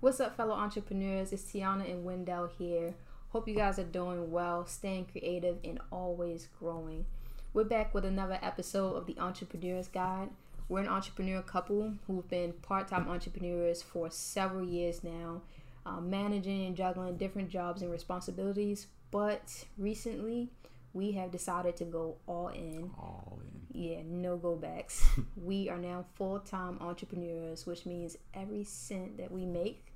What's up, fellow entrepreneurs? It's Tiana and Wendell here. Hope you guys are doing well, staying creative, and always growing. We're back with another episode of the Entrepreneur's Guide. We're an entrepreneur couple who've been part-time entrepreneurs for several years now, managing and juggling different jobs and responsibilities. But recently, we have decided to go all in. All in. Yeah, no go backs. We are now full-time entrepreneurs, which means every cent that we make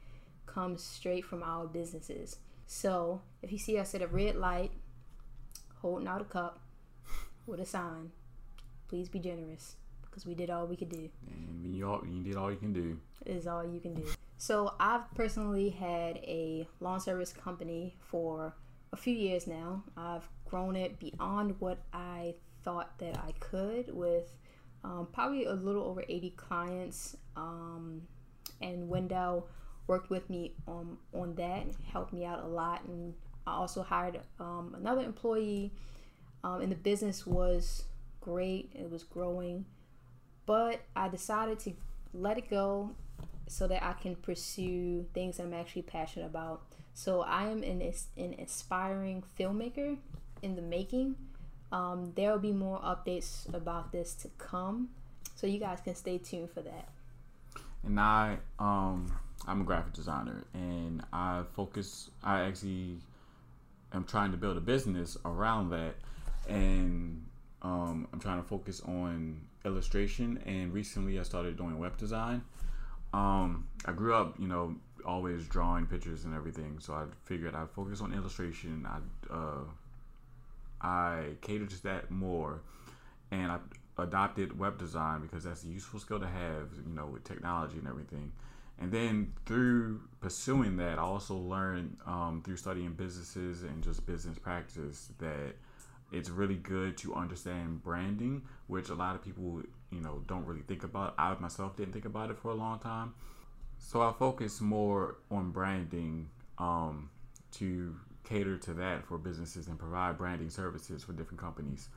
comes straight from our businesses. So if you see us at a red light holding out a cup with a sign, please be generous, because we did all we could do. And you did all you can do. It is all you can do. So I've personally had a lawn service company for a few years now. I've grown it beyond what I thought that I could, with probably a little over 80 clients, and Wendell worked with me on that and helped me out a lot. And I also hired another employee, and the business was great. It was growing, but I decided to let it go so that I can pursue things I'm actually passionate about. So I am an aspiring filmmaker in the making. There will be more updates about this to come, so you guys can stay tuned for that. And I'm a graphic designer, and I actually am trying to build a business around that, and I'm trying to focus on illustration. And recently, I started doing web design. I grew up, always drawing pictures and everything, so I figured I'd focus on illustration. I catered to that more, and I adopted web design because that's a useful skill to have, with technology and everything. And then through pursuing that, I also learned through studying businesses and just business practices that it's really good to understand branding, which a lot of people, don't really think about. I myself didn't think about it for a long time. So I focus more on branding to cater to that for businesses and provide branding services for different companies.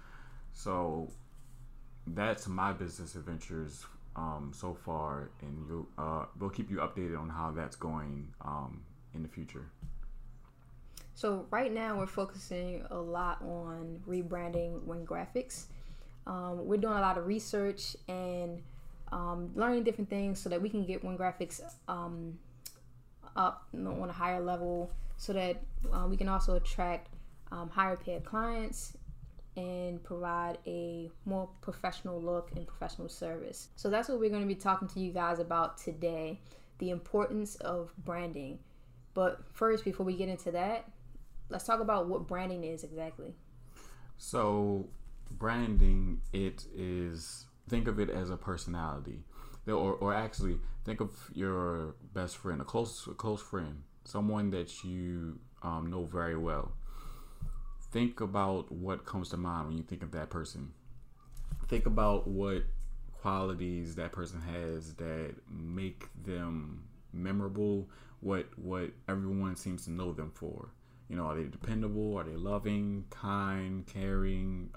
So that's my business adventures so far, and we'll keep you updated on how that's going in the future. So right now we're focusing a lot on rebranding WenGraphics. We're doing a lot of research and learning different things so that we can get WenGraphics up on a higher level, so that we can also attract higher paid clients and provide a more professional look and professional service. So that's what we're going to be talking to you guys about today, the importance of branding. But first, before we get into that, let's talk about what branding is exactly. So branding, think of it as a personality, or actually think of your best friend, a close friend, someone that you know very well. Think about what comes to mind when you think of that person. Think about what qualities that person has that make them memorable, what everyone seems to know them for. Are they dependable? Are they loving, kind, caring,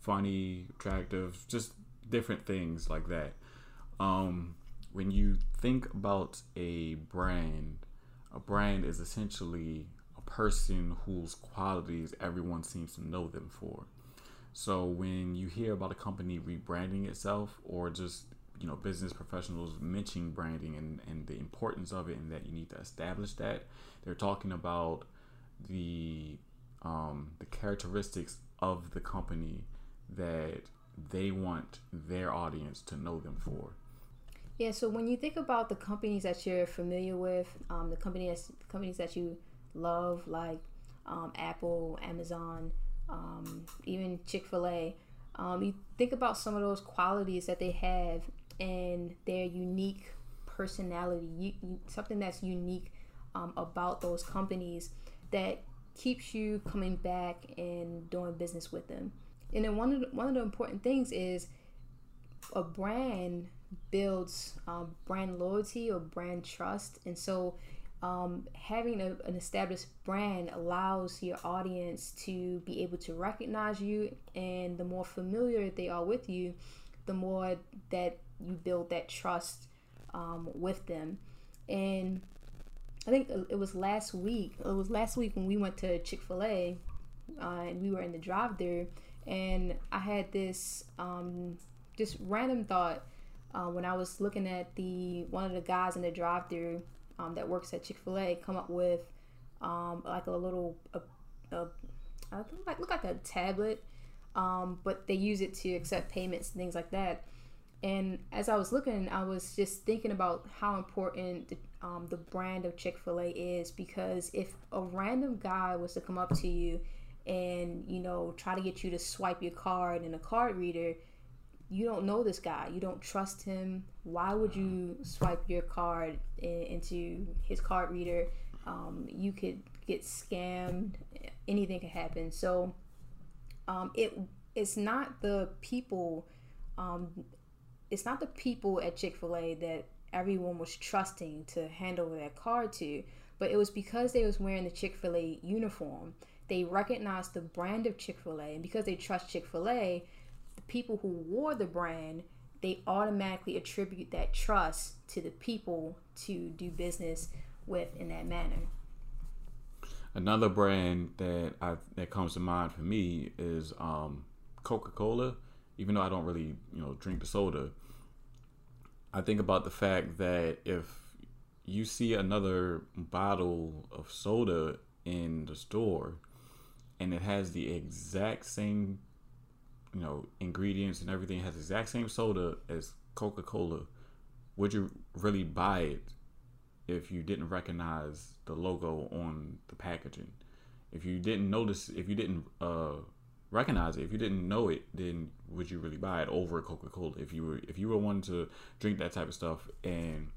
funny, attractive, just different things like that. When you think about a brand is essentially a person whose qualities everyone seems to know them for. So when you hear about a company rebranding itself, or just business professionals mentioning branding and the importance of it, and that you need to establish that, they're talking about the characteristics of the company that they want their audience to know them for. Yeah, so when you think about the companies that you're familiar with, the companies that you love, like Apple, Amazon, even Chick-fil-A, you think about some of those qualities that they have and their unique personality, something that's unique about those companies that keeps you coming back and doing business with them. And then one of the important things is a brand builds brand loyalty or brand trust. And so having an established brand allows your audience to be able to recognize you, and the more familiar they are with you, the more that you build that trust with them. And I think it was last week. It was last week when we went to Chick-fil-A, and we were in the drive-thru, and I had this just random thought when I was looking at one of the guys in the drive-thru that works at Chick-fil-A come up with like a little, I think like look like a tablet, but they use it to accept payments and things like that. And as I was looking, I was just thinking about how important the brand of Chick-fil-A is, because if a random guy was to come up to you and, you know, try to get you to swipe your card in a card reader, you don't know this guy. You don't trust him. Why would you swipe your card into his card reader? You could get scammed. Anything could happen. So it's not the people. It's not the people at Chick-fil-A that everyone was trusting to hand over that card to, but it was because they was wearing the Chick-fil-A uniform. They recognized the brand of Chick-fil-A, and because they trust Chick-fil-A, the people who wore the brand, they automatically attribute that trust to the people to do business with in that manner. Another brand that comes to mind for me is Coca-Cola. Even though I don't really, drink the soda, I think about the fact that if you see another bottle of soda in the store and it has the exact same, ingredients and everything, has the exact same soda as Coca-Cola, would you really buy it if you didn't recognize the logo on the packaging? If you didn't notice, if you didn't recognize it, if you didn't know it, then would you really buy it over Coca-Cola? If you were one to drink that type of stuff and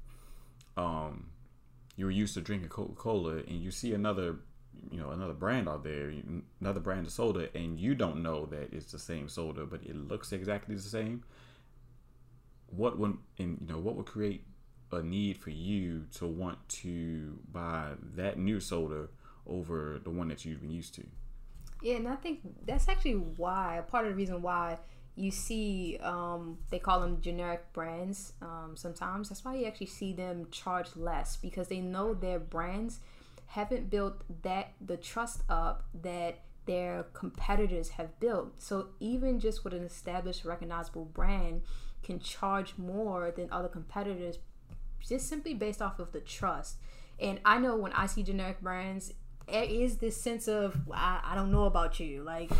you were used to drinking Coca-Cola, and you see another brand out there, another brand of soda, and you don't know that it's the same soda, but it looks exactly the same, what would create a need for you to want to buy that new soda over the one that you've been used to? Yeah, and I think that's actually part of the reason why you see, they call them generic brands sometimes. That's why you actually see them charge less, because they know their brands haven't built the trust up that their competitors have built. So even just with an established, recognizable brand can charge more than other competitors just simply based off of the trust. And I know when I see generic brands, it is this sense of, I don't know about you. Like,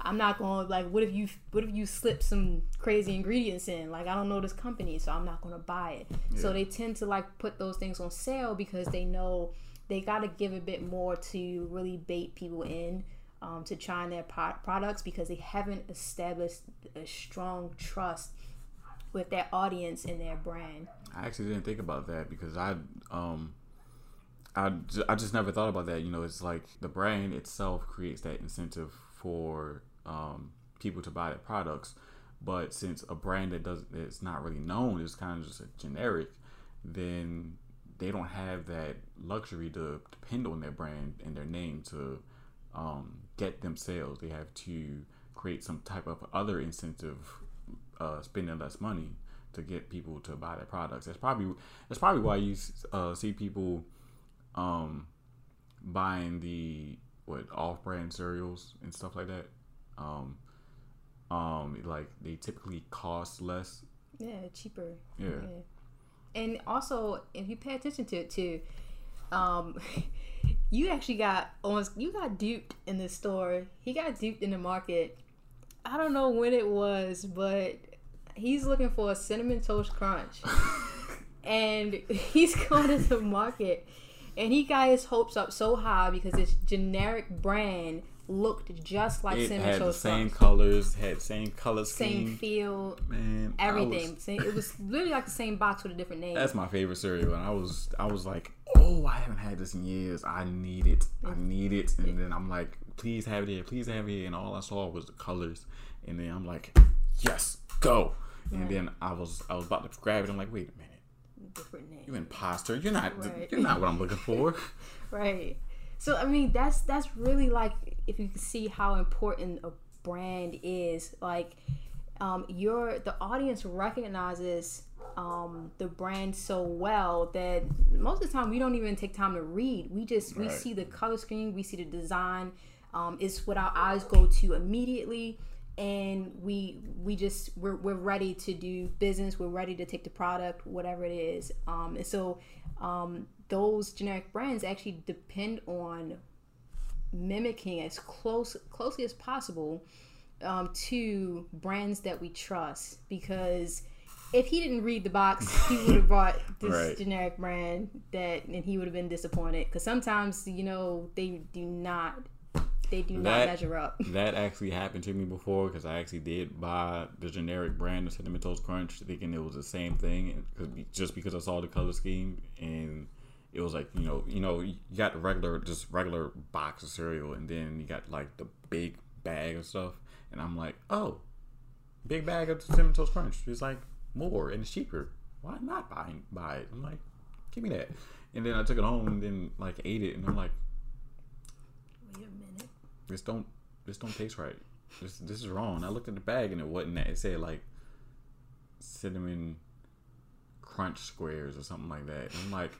I'm not going to, like, what if you slip some crazy ingredients in? Like, I don't know this company, so I'm not going to buy it. Yeah. So they tend to, like, put those things on sale because they know they got to give a bit more to really bait people in to trying their products, because they haven't established a strong trust with their audience and their brand. I actually didn't think about that, because I just never thought about that. It's like the brand itself creates that incentive for people to buy their products. But since a brand that's not really known is kind of just a generic, then they don't have that luxury to depend on their brand and their name to get them sales. They have to create some type of other incentive, spending less money to get people to buy their products. That's probably why you see people buying the off-brand cereals and stuff like that. Like, they typically cost less. Yeah, cheaper. Yeah. And also, if you pay attention to it too, you actually got duped in the store. He got duped in the market. I don't know when it was, but he's looking for a Cinnamon Toast Crunch, and he's going to the market. And he got his hopes up so high because this generic brand looked just like Cinnamon Toast Crunch. It had the same colors, had same color scheme, same feel, man, everything. It was literally like the same box with a different name. That's my favorite cereal, and I was like, oh, I haven't had this in years. I need it. And then I'm like, please have it here. And all I saw was the colors. And then I'm like, yes, go. And then I was about to grab it. I'm like, wait a minute. Different name. You imposter. You're not. Right. You're not what I'm looking for. Right. So I mean, that's really, like, if you can see how important a brand is. Like, the audience recognizes the brand so well that most of the time we don't even take time to read. We just we see the color scheme, we see the design. It's what our eyes go to immediately, and we're ready to do business. We're ready to take the product, whatever it is. And so those generic brands actually depend on mimicking as closely as possible to brands that we trust, because if he didn't read the box, he would have bought this generic brand and he would have been disappointed, because sometimes, you know, they do not measure up. That actually happened to me before, because I actually did buy the generic brand of Cinnamon Toast Crunch thinking it was the same thing, just because I saw the color scheme, and it was like, you know, you got the regular box of cereal, and then you got like the big bag of stuff, and I'm like, oh, big bag of Cinnamon Toast Crunch, it's like more and it's cheaper, why not buy it? I'm like, give me that. And then I took it home and then like ate it, and I'm like, wait a minute, this don't taste right, this is wrong. And I looked at the bag and it wasn't that, it said like Cinnamon Crunch Squares or something like that, and I'm like,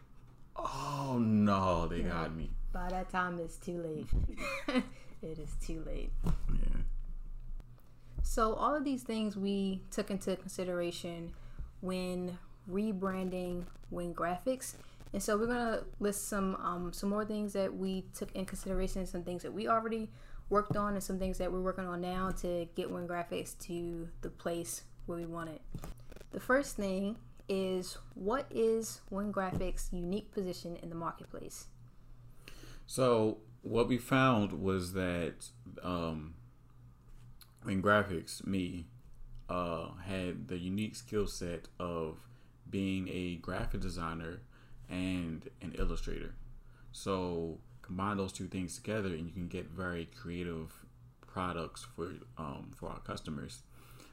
oh no, they got me. By that time it's too late. It is too late. Yeah. So all of these things we took into consideration when rebranding WenGraphics, and so we're gonna list some more things that we took in consideration, some things that we already worked on, and some things that we're working on now to get WenGraphics to the place where we want it. The first thing is, what is WenGraphics' unique position in the marketplace? So what we found was that WenGraphics, had the unique skill set of being a graphic designer and an illustrator. So combine those two things together and you can get very creative products for our customers.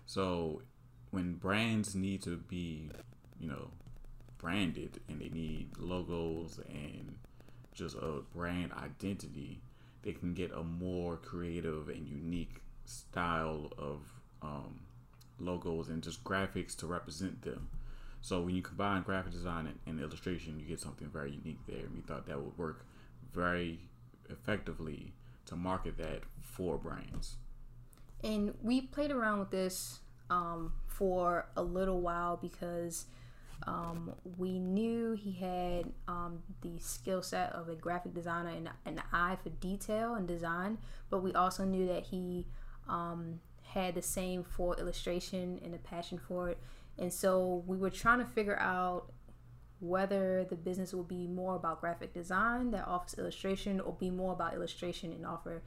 So when brands need to be, branded, and they need logos and just a brand identity, they can get a more creative and unique style of logos and just graphics to represent them. So when you combine graphic design and illustration, you get something very unique there. And we thought that would work very effectively to market that for brands. And we played around with this for a little while, because we knew he had the skill set of a graphic designer and an eye for detail and design, but we also knew that he had the same for illustration and a passion for it. And so we were trying to figure out whether the business will be more about graphic design that offers illustration, or be more about illustration and offer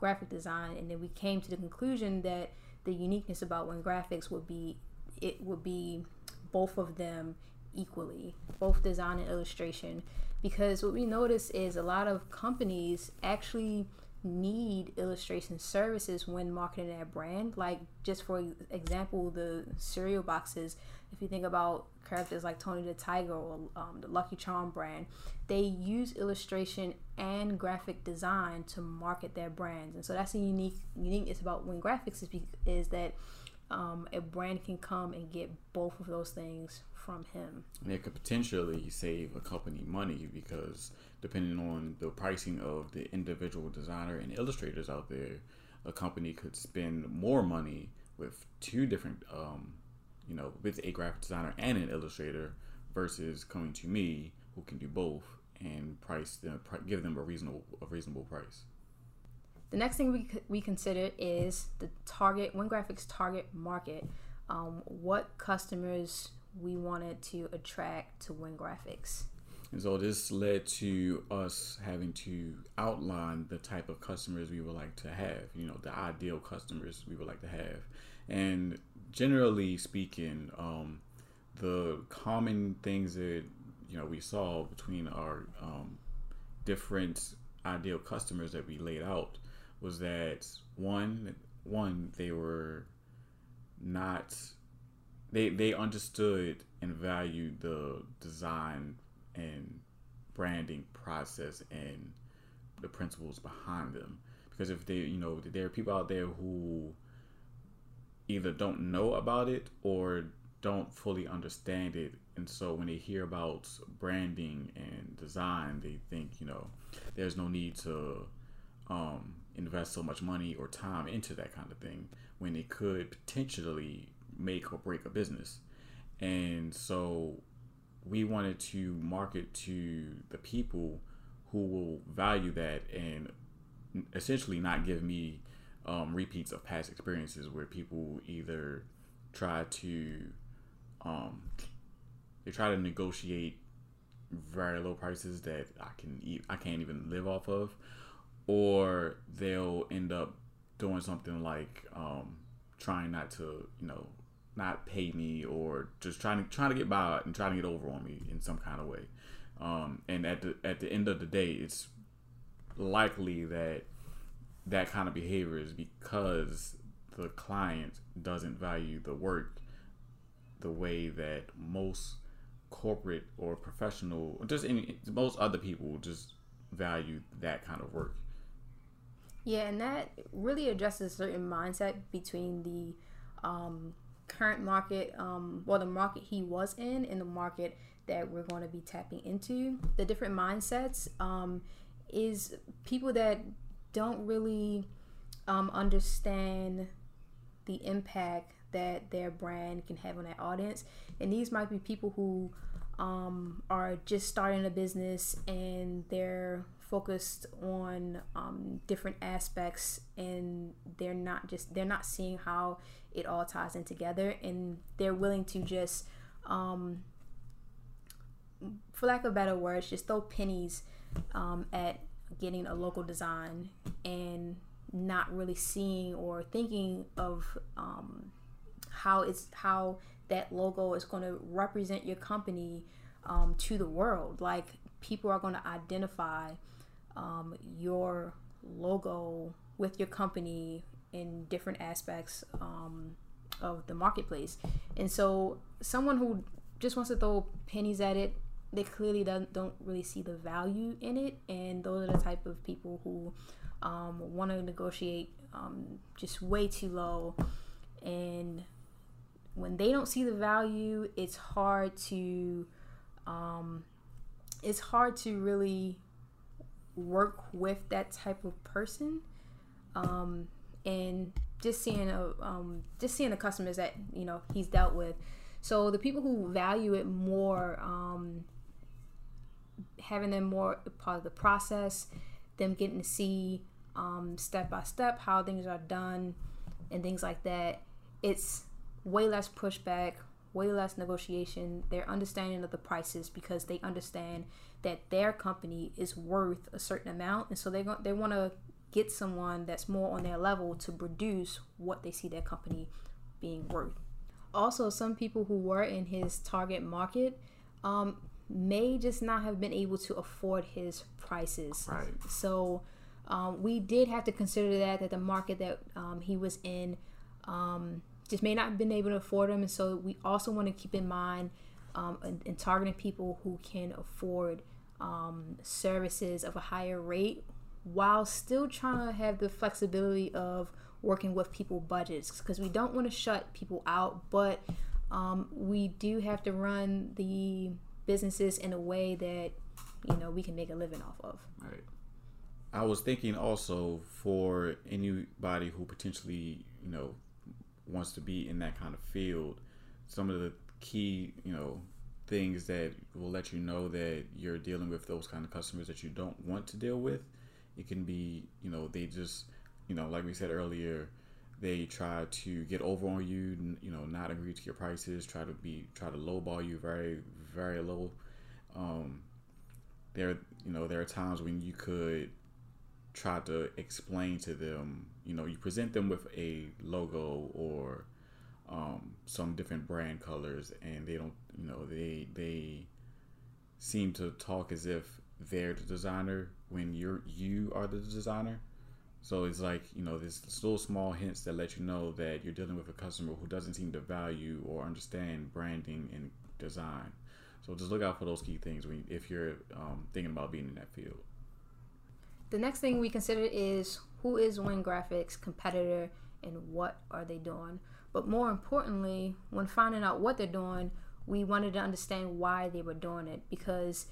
graphic design. And then we came to the conclusion that the uniqueness about WenGraphics would be, it would be both of them equally, both design and illustration, because what we notice is a lot of companies actually need illustration services when marketing their brand. Like, just for example, the cereal boxes, if you think about characters like Tony the Tiger or the Lucky Charm brand, they use illustration and graphic design to market their brands. And so that's the uniqueness about WenGraphics, is that a brand can come and get both of those things from him. And it could potentially save a company money, because depending on the pricing of the individual designer and illustrators out there, a company could spend more money with two different, with a graphic designer and an illustrator, versus coming to me who can do both and price them, give them a reasonable price. The next thing we considered is the target, WenGraphics' target market, what customers we wanted to attract to WenGraphics. And so this led to us having to outline the type of customers we would like to have, the ideal customers we would like to have. And generally speaking, the common things that, we saw between our different ideal customers that we laid out was that one, they understood and valued the design and branding process and the principles behind them. Because if there are people out there who either don't know about it or don't fully understand it. And so when they hear about branding and design, they think, you know, there's no need to invest so much money or time into that kind of thing, when it could potentially make or break a business. And so we wanted to market to the people who will value that and essentially not give me repeats of past experiences where people either try to negotiate very low prices that I can't even live off of, or they'll end up doing something like trying not to, you know, not pay me, or just trying to get by and trying to get over on me in some kind of way. And at the end of the day, it's likely that that kind of behavior is because the client doesn't value the work the way that most corporate or professional, or just most other people just value that kind of work. Yeah, and that really addresses a certain mindset between the current market, well, the market he was in and the market that we're going to be tapping into. The different mindsets is people that don't really understand the impact that their brand can have on that audience. And these might be people who are just starting a business and they're focused on different aspects, and they're not seeing how it all ties in together, and they're willing to just, for lack of better words, just throw pennies at getting a local design and not really seeing or thinking of how that logo is going to represent your company to the world. Like, people are going to identify your logo with your company in different aspects of the marketplace. And so someone who just wants to throw pennies at it, they clearly don't really see the value in it. And those are the type of people who want to negotiate just way too low. And when they don't see the value, it's hard to really work with that type of person. And just seeing the customers that, you know, he's dealt with. So the people who value it more, having them more part of the process, them getting to see step by step how things are done and things like that, it's way less pushback, way less negotiation. Their understanding of the prices, because they understand that their company is worth a certain amount, and so they want to get someone that's more on their level to produce what they see their company being worth. Also, some people who were in his target market may just not have been able to afford his prices. Right. So we did have to consider that the market that he was in just may not have been able to afford them. And so we also want to keep in mind in targeting people who can afford services of a higher rate, while still trying to have the flexibility of working with people budgets, because we don't want to shut people out, but we do have to run the businesses in a way that, you know, we can make a living off of. Right. I was thinking also, for anybody who potentially, you know, wants to be in that kind of field, some of the key, you know, things that will let you know that you're dealing with those kind of customers that you don't want to deal with. It can be, you know, they just, you know, like we said earlier, they try to get over on you, you know, not agree to your prices, try to lowball you very, very low. There are times when you could try to explain to them, you know, you present them with a logo or some different brand colors, and they don't, you know, they seem to talk as if they're the designer when you are the designer. So it's like, you know, there's little small hints that let you know that you're dealing with a customer who doesn't seem to value or understand branding and design. So just look out for those key things if you're thinking about being in that field. The next thing we consider is, who is WenGraphics' competitor and what are they doing? But more importantly, when finding out what they're doing, we wanted to understand why they were doing it, because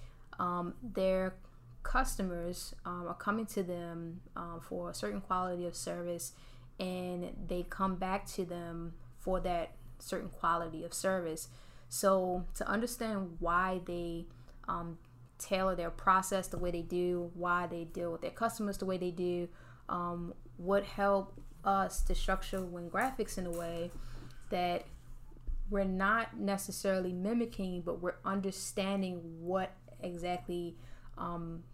their customers are coming to them for a certain quality of service, and they come back to them for that certain quality of service. So to understand why they tailor their process the way they do, why they deal with their customers the way they do, would help us to structure WenGraphics in a way that we're not necessarily mimicking, but we're understanding what exactly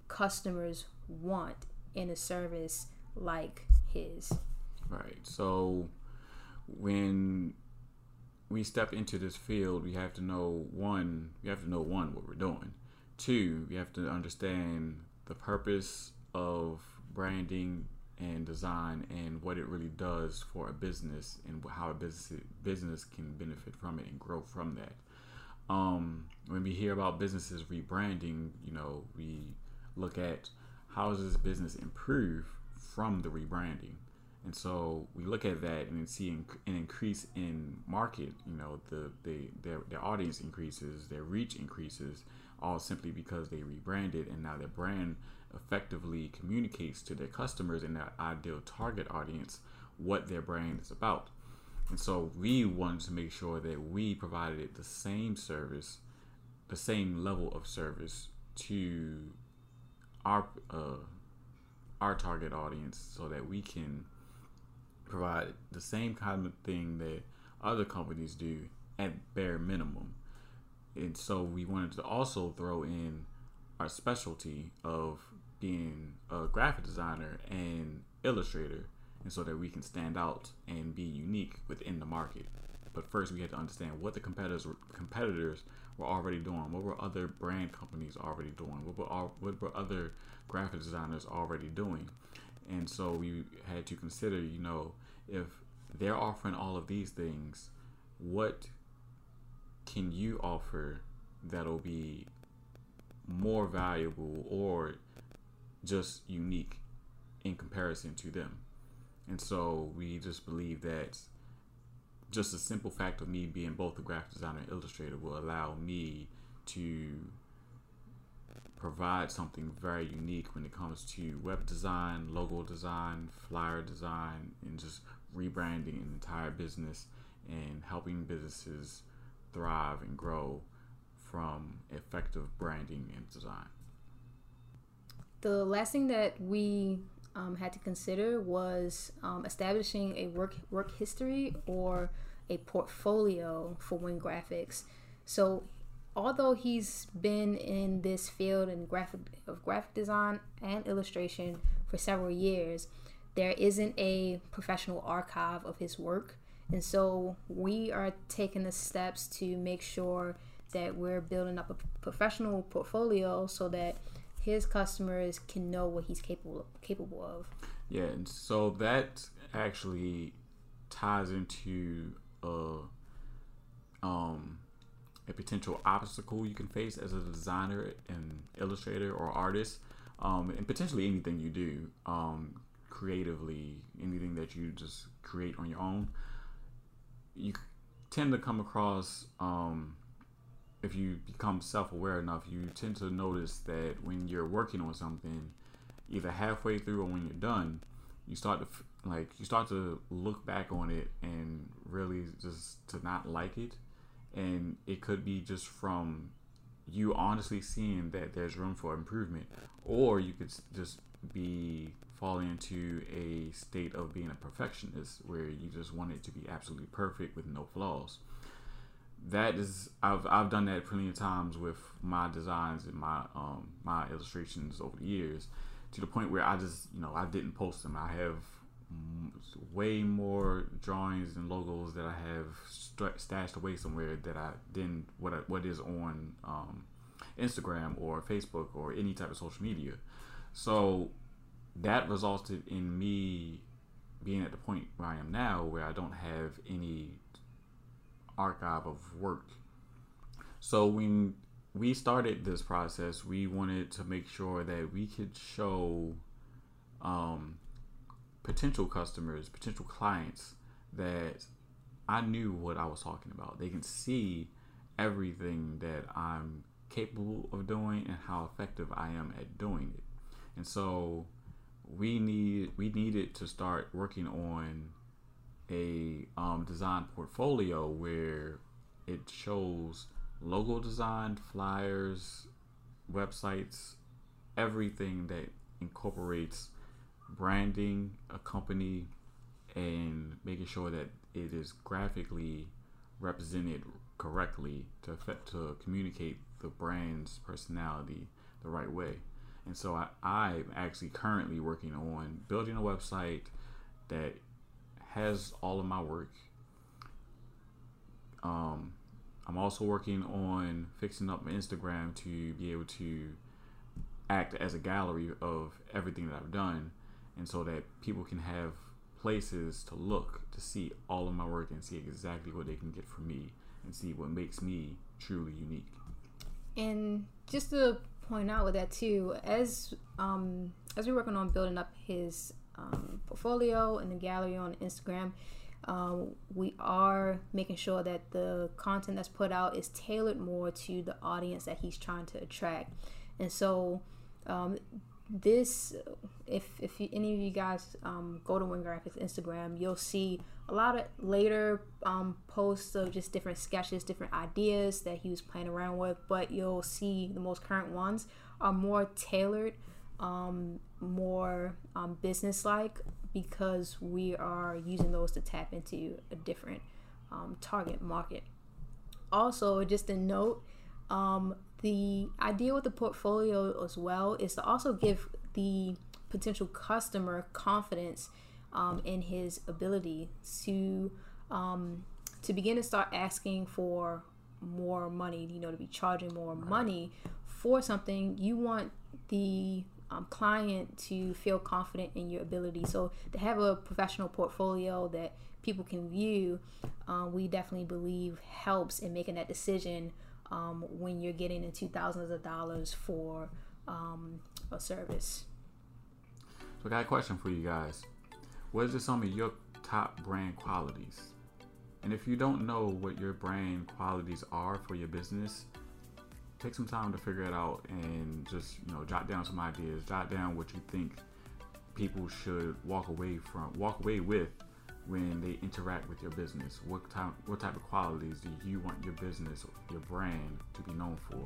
customers want in a service like his. Right. So when we step into this field, we have to know, one, what we're doing. Two, we have to understand the purpose of branding and design and what it really does for a business and how a business can benefit from it and grow from that. When we hear about businesses rebranding, you know, we look at how does this business improve from the rebranding. And so we look at that and see an increase in market, you know, their audience increases, their reach increases, all simply because they rebranded, and now their brand effectively communicates to their customers and their ideal target audience what their brand is about. And so we wanted to make sure that we provided the same service, the same level of service to our target audience, so that we can provide the same kind of thing that other companies do at bare minimum. And so we wanted to also throw in our specialty of being a graphic designer and illustrator, and so that we can stand out and be unique within the market. But first we had to understand what the competitors were already doing. What were other brand companies already doing? What were other graphic designers already doing? And so we had to consider, you know, if they're offering all of these things, what can you offer that'll be more valuable or just unique in comparison to them? And so we just believe that just the simple fact of me being both a graphic designer and illustrator will allow me to provide something very unique when it comes to web design, logo design, flyer design, and just rebranding an entire business and helping businesses thrive and grow from effective branding and design. The last thing that we had to consider was establishing a work history or a portfolio for WenGraphics. So although he's been in this field in graphic design and illustration for several years, there isn't a professional archive of his work. And so we are taking the steps to make sure that we're building up a professional portfolio so that his customers can know what he's capable of. Yeah, and so that actually ties into a potential obstacle you can face as a designer and illustrator or artist, and potentially anything you do creatively, anything that you just create on your own. You tend to come across, if you become self-aware enough, you tend to notice that when you're working on something, either halfway through or when you're done, you start to look back on it and really just to not like it. And it could be just from you honestly seeing that there's room for improvement, or you could just be falling into a state of being a perfectionist where you just want it to be absolutely perfect with no flaws. That is, I've done that plenty of times with my designs and my my illustrations over the years, to the point where I just, you know, I didn't post them. I have way more drawings and logos that I have stashed away somewhere that I didn't, what is on Instagram or Facebook or any type of social media. So that resulted in me being at the point where I am now, where I don't have any archive of work. So when we started this process, we wanted to make sure that we could show potential customers, potential clients, that I knew what I was talking about. They can see everything that I'm capable of doing and how effective I am at doing it. And so we needed to start working on a design portfolio where it shows logo design, flyers, websites, everything that incorporates branding a company and making sure that it is graphically represented correctly to communicate the brand's personality the right way. And so I'm actually currently working on building a website that has all of my work. I'm also working on fixing up my Instagram to be able to act as a gallery of everything that I've done, and so that people can have places to look to see all of my work and see exactly what they can get from me and see what makes me truly unique. And just to point out with that too, as we're working on building up his portfolio and the gallery on Instagram, we are making sure that the content that's put out is tailored more to the audience that he's trying to attract. And so this, if any of you guys go to WenGraphics Instagram, you'll see a lot of later posts of just different sketches, different ideas that he was playing around with, but you'll see the most current ones are more tailored, more business-like, because we are using those to tap into a different target market. Also, just a note, the idea with the portfolio as well is to also give the potential customer confidence in his ability to begin to start asking for more money, you know, to be charging more money for something. You want the client to feel confident in your ability. So to have a professional portfolio that people can view, we definitely believe helps in making that decision when you're getting into thousands of dollars for a service. So I got a question for you guys. What is some of your top brand qualities? And if you don't know what your brand qualities are for your business, take some time to figure it out and just, you know, jot down some ideas, jot down what you think people should walk away with when they interact with your business. What type of qualities do you want your business, your brand, to be known for?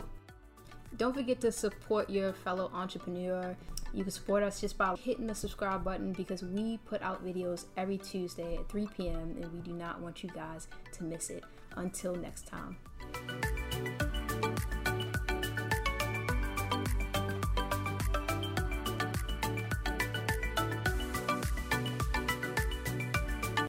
Don't forget to support your fellow entrepreneur. You can support us just by hitting the subscribe button, because we put out videos every Tuesday at 3 p.m. and we do not want you guys to miss it. Until next time.